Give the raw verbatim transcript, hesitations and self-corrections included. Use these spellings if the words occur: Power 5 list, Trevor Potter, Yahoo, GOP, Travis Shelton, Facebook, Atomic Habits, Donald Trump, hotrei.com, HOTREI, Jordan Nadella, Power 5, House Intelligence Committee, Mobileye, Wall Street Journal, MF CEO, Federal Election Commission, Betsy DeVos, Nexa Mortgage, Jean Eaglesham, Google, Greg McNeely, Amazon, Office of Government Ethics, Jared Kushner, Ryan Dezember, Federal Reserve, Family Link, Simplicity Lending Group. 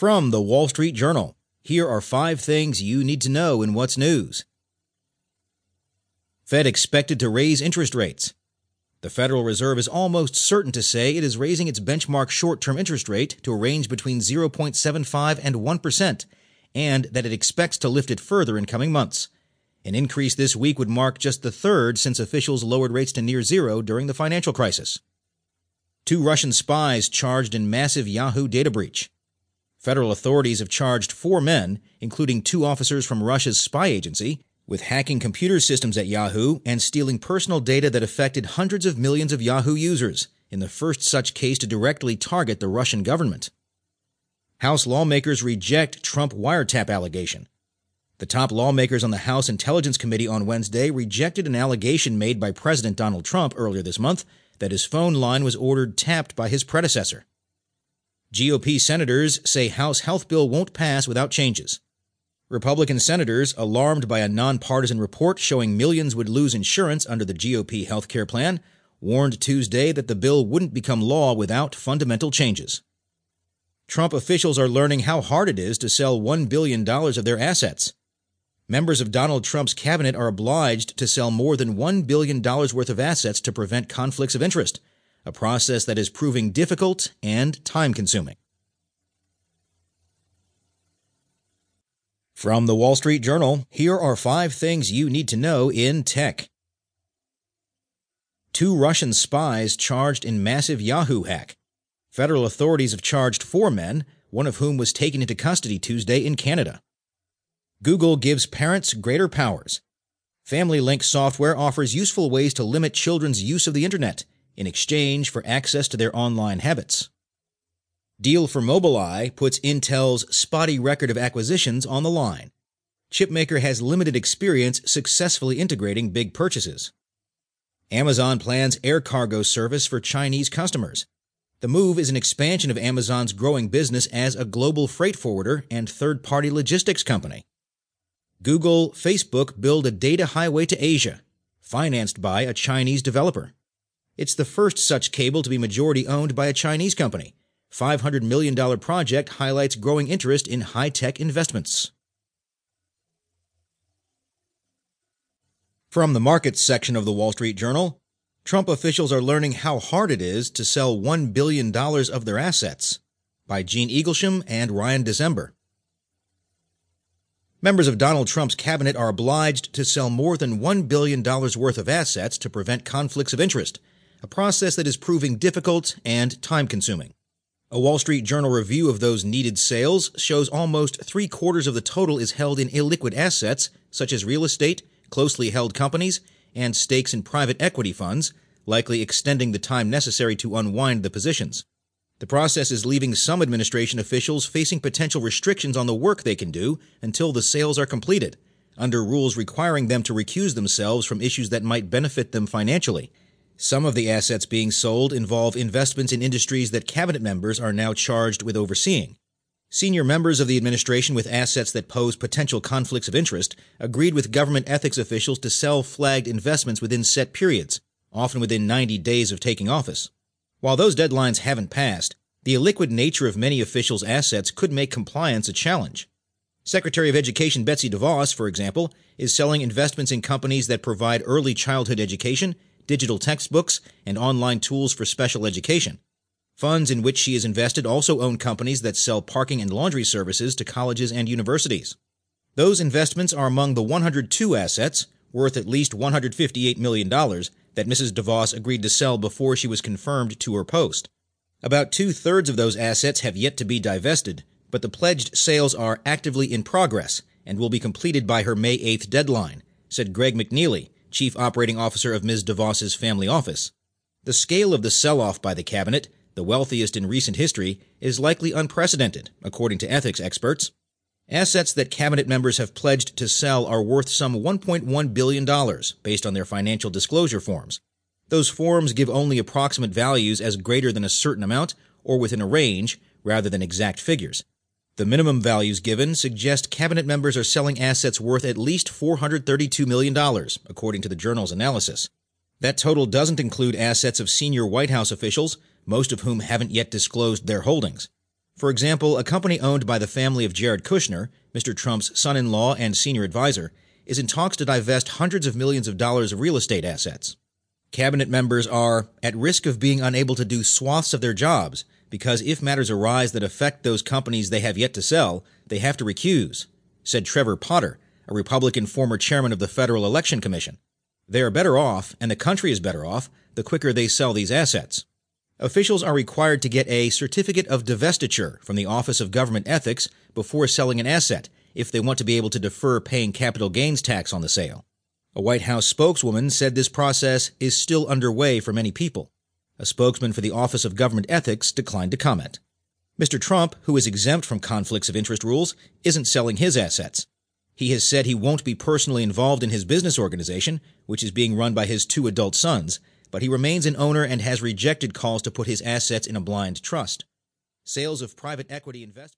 From the Wall Street Journal, here are five things you need to know in What's News. Fed expected to raise interest rates. The Federal Reserve is almost certain to say it is raising its benchmark short-term interest rate to a range between zero point seven five and one percent, and that it expects to lift it further in coming months. An increase this week would mark just the third since officials lowered rates to near zero during the financial crisis. Two Russian spies charged in massive Yahoo data breach. Federal authorities have charged four men, including two officers from Russia's spy agency, with hacking computer systems at Yahoo and stealing personal data that affected hundreds of millions of Yahoo users, in the first such case to directly target the Russian government. House lawmakers reject Trump wiretap allegation. The top lawmakers on the House Intelligence Committee on Wednesday rejected an allegation made by President Donald Trump earlier this month that his phone line was ordered tapped by his predecessor. G O P senators say House health bill won't pass without changes. Republican senators, alarmed by a nonpartisan report showing millions would lose insurance under the G O P health care plan, warned Tuesday that the bill wouldn't become law without fundamental changes. Trump officials are learning how hard it is to sell one billion dollars of their assets. Members of Donald Trump's cabinet are obliged to sell more than one billion dollars worth of assets to prevent conflicts of interest, a process that is proving difficult and time-consuming. From the Wall Street Journal, here are five things you need to know in tech. Two Russian spies charged in massive Yahoo hack. Federal authorities have charged four men, one of whom was taken into custody Tuesday in Canada. Google gives parents greater powers. Family Link software offers useful ways to limit children's use of the internet in exchange for access to their online habits. Deal for Mobileye puts Intel's spotty record of acquisitions on the line. Chipmaker has limited experience successfully integrating big purchases. Amazon plans air cargo service for Chinese customers. The move is an expansion of Amazon's growing business as a global freight forwarder and third-party logistics company. Google, Facebook build a data highway to Asia, financed by a Chinese developer. It's the first such cable to be majority-owned by a Chinese company. five hundred million dollars project highlights growing interest in high-tech investments. From the markets section of the Wall Street Journal, Trump officials are learning how hard it is to sell one billion dollars of their assets, by Jean Eaglesham and Ryan Dezember. Members of Donald Trump's cabinet are obliged to sell more than one billion dollars worth of assets to prevent conflicts of interest, a process that is proving difficult and time-consuming. A Wall Street Journal review of those needed sales shows almost three-quarters of the total is held in illiquid assets, such as real estate, closely held companies, and stakes in private equity funds, likely extending the time necessary to unwind the positions. The process is leaving some administration officials facing potential restrictions on the work they can do until the sales are completed, under rules requiring them to recuse themselves from issues that might benefit them financially. Some of the assets being sold involve investments in industries that cabinet members are now charged with overseeing. Senior members of the administration with assets that pose potential conflicts of interest agreed with government ethics officials to sell flagged investments within set periods, often within ninety days of taking office. While those deadlines haven't passed, the illiquid nature of many officials' assets could make compliance a challenge. Secretary of Education Betsy DeVos, for example, is selling investments in companies that provide early childhood education, digital textbooks, and online tools for special education. Funds in which she is invested also own companies that sell parking and laundry services to colleges and universities. Those investments are among the one hundred two assets, worth at least one hundred fifty-eight million dollars, that Missus DeVos agreed to sell before she was confirmed to her post. About two-thirds of those assets have yet to be divested, but the pledged sales are actively in progress and will be completed by her May eighth deadline, said Greg McNeely, Chief Operating Officer of Miz DeVos's family office. The scale of the sell-off by the cabinet, the wealthiest in recent history, is likely unprecedented, according to ethics experts. Assets that cabinet members have pledged to sell are worth some one point one billion dollars, based on their financial disclosure forms. Those forms give only approximate values as greater than a certain amount or within a range, rather than exact figures. The minimum values given suggest cabinet members are selling assets worth at least four hundred thirty-two million dollars, according to the journal's analysis. That total doesn't include assets of senior White House officials, most of whom haven't yet disclosed their holdings. For example, a company owned by the family of Jared Kushner, Mister Trump's son-in-law and senior advisor, is in talks to divest hundreds of millions of dollars of real estate assets. Cabinet members are at risk of being unable to do swaths of their jobs because if matters arise that affect those companies they have yet to sell, they have to recuse, said Trevor Potter, a Republican former chairman of the Federal Election Commission. They are better off, and the country is better off, the quicker they sell these assets. Officials are required to get a certificate of divestiture from the Office of Government Ethics before selling an asset if they want to be able to defer paying capital gains tax on the sale. A White House spokeswoman said this process is still underway for many people. A spokesman for the Office of Government Ethics declined to comment. Mister Trump, who is exempt from conflicts of interest rules, isn't selling his assets. He has said he won't be personally involved in his business organization, which is being run by his two adult sons, but he remains an owner and has rejected calls to put his assets in a blind trust. Sales of private equity investments.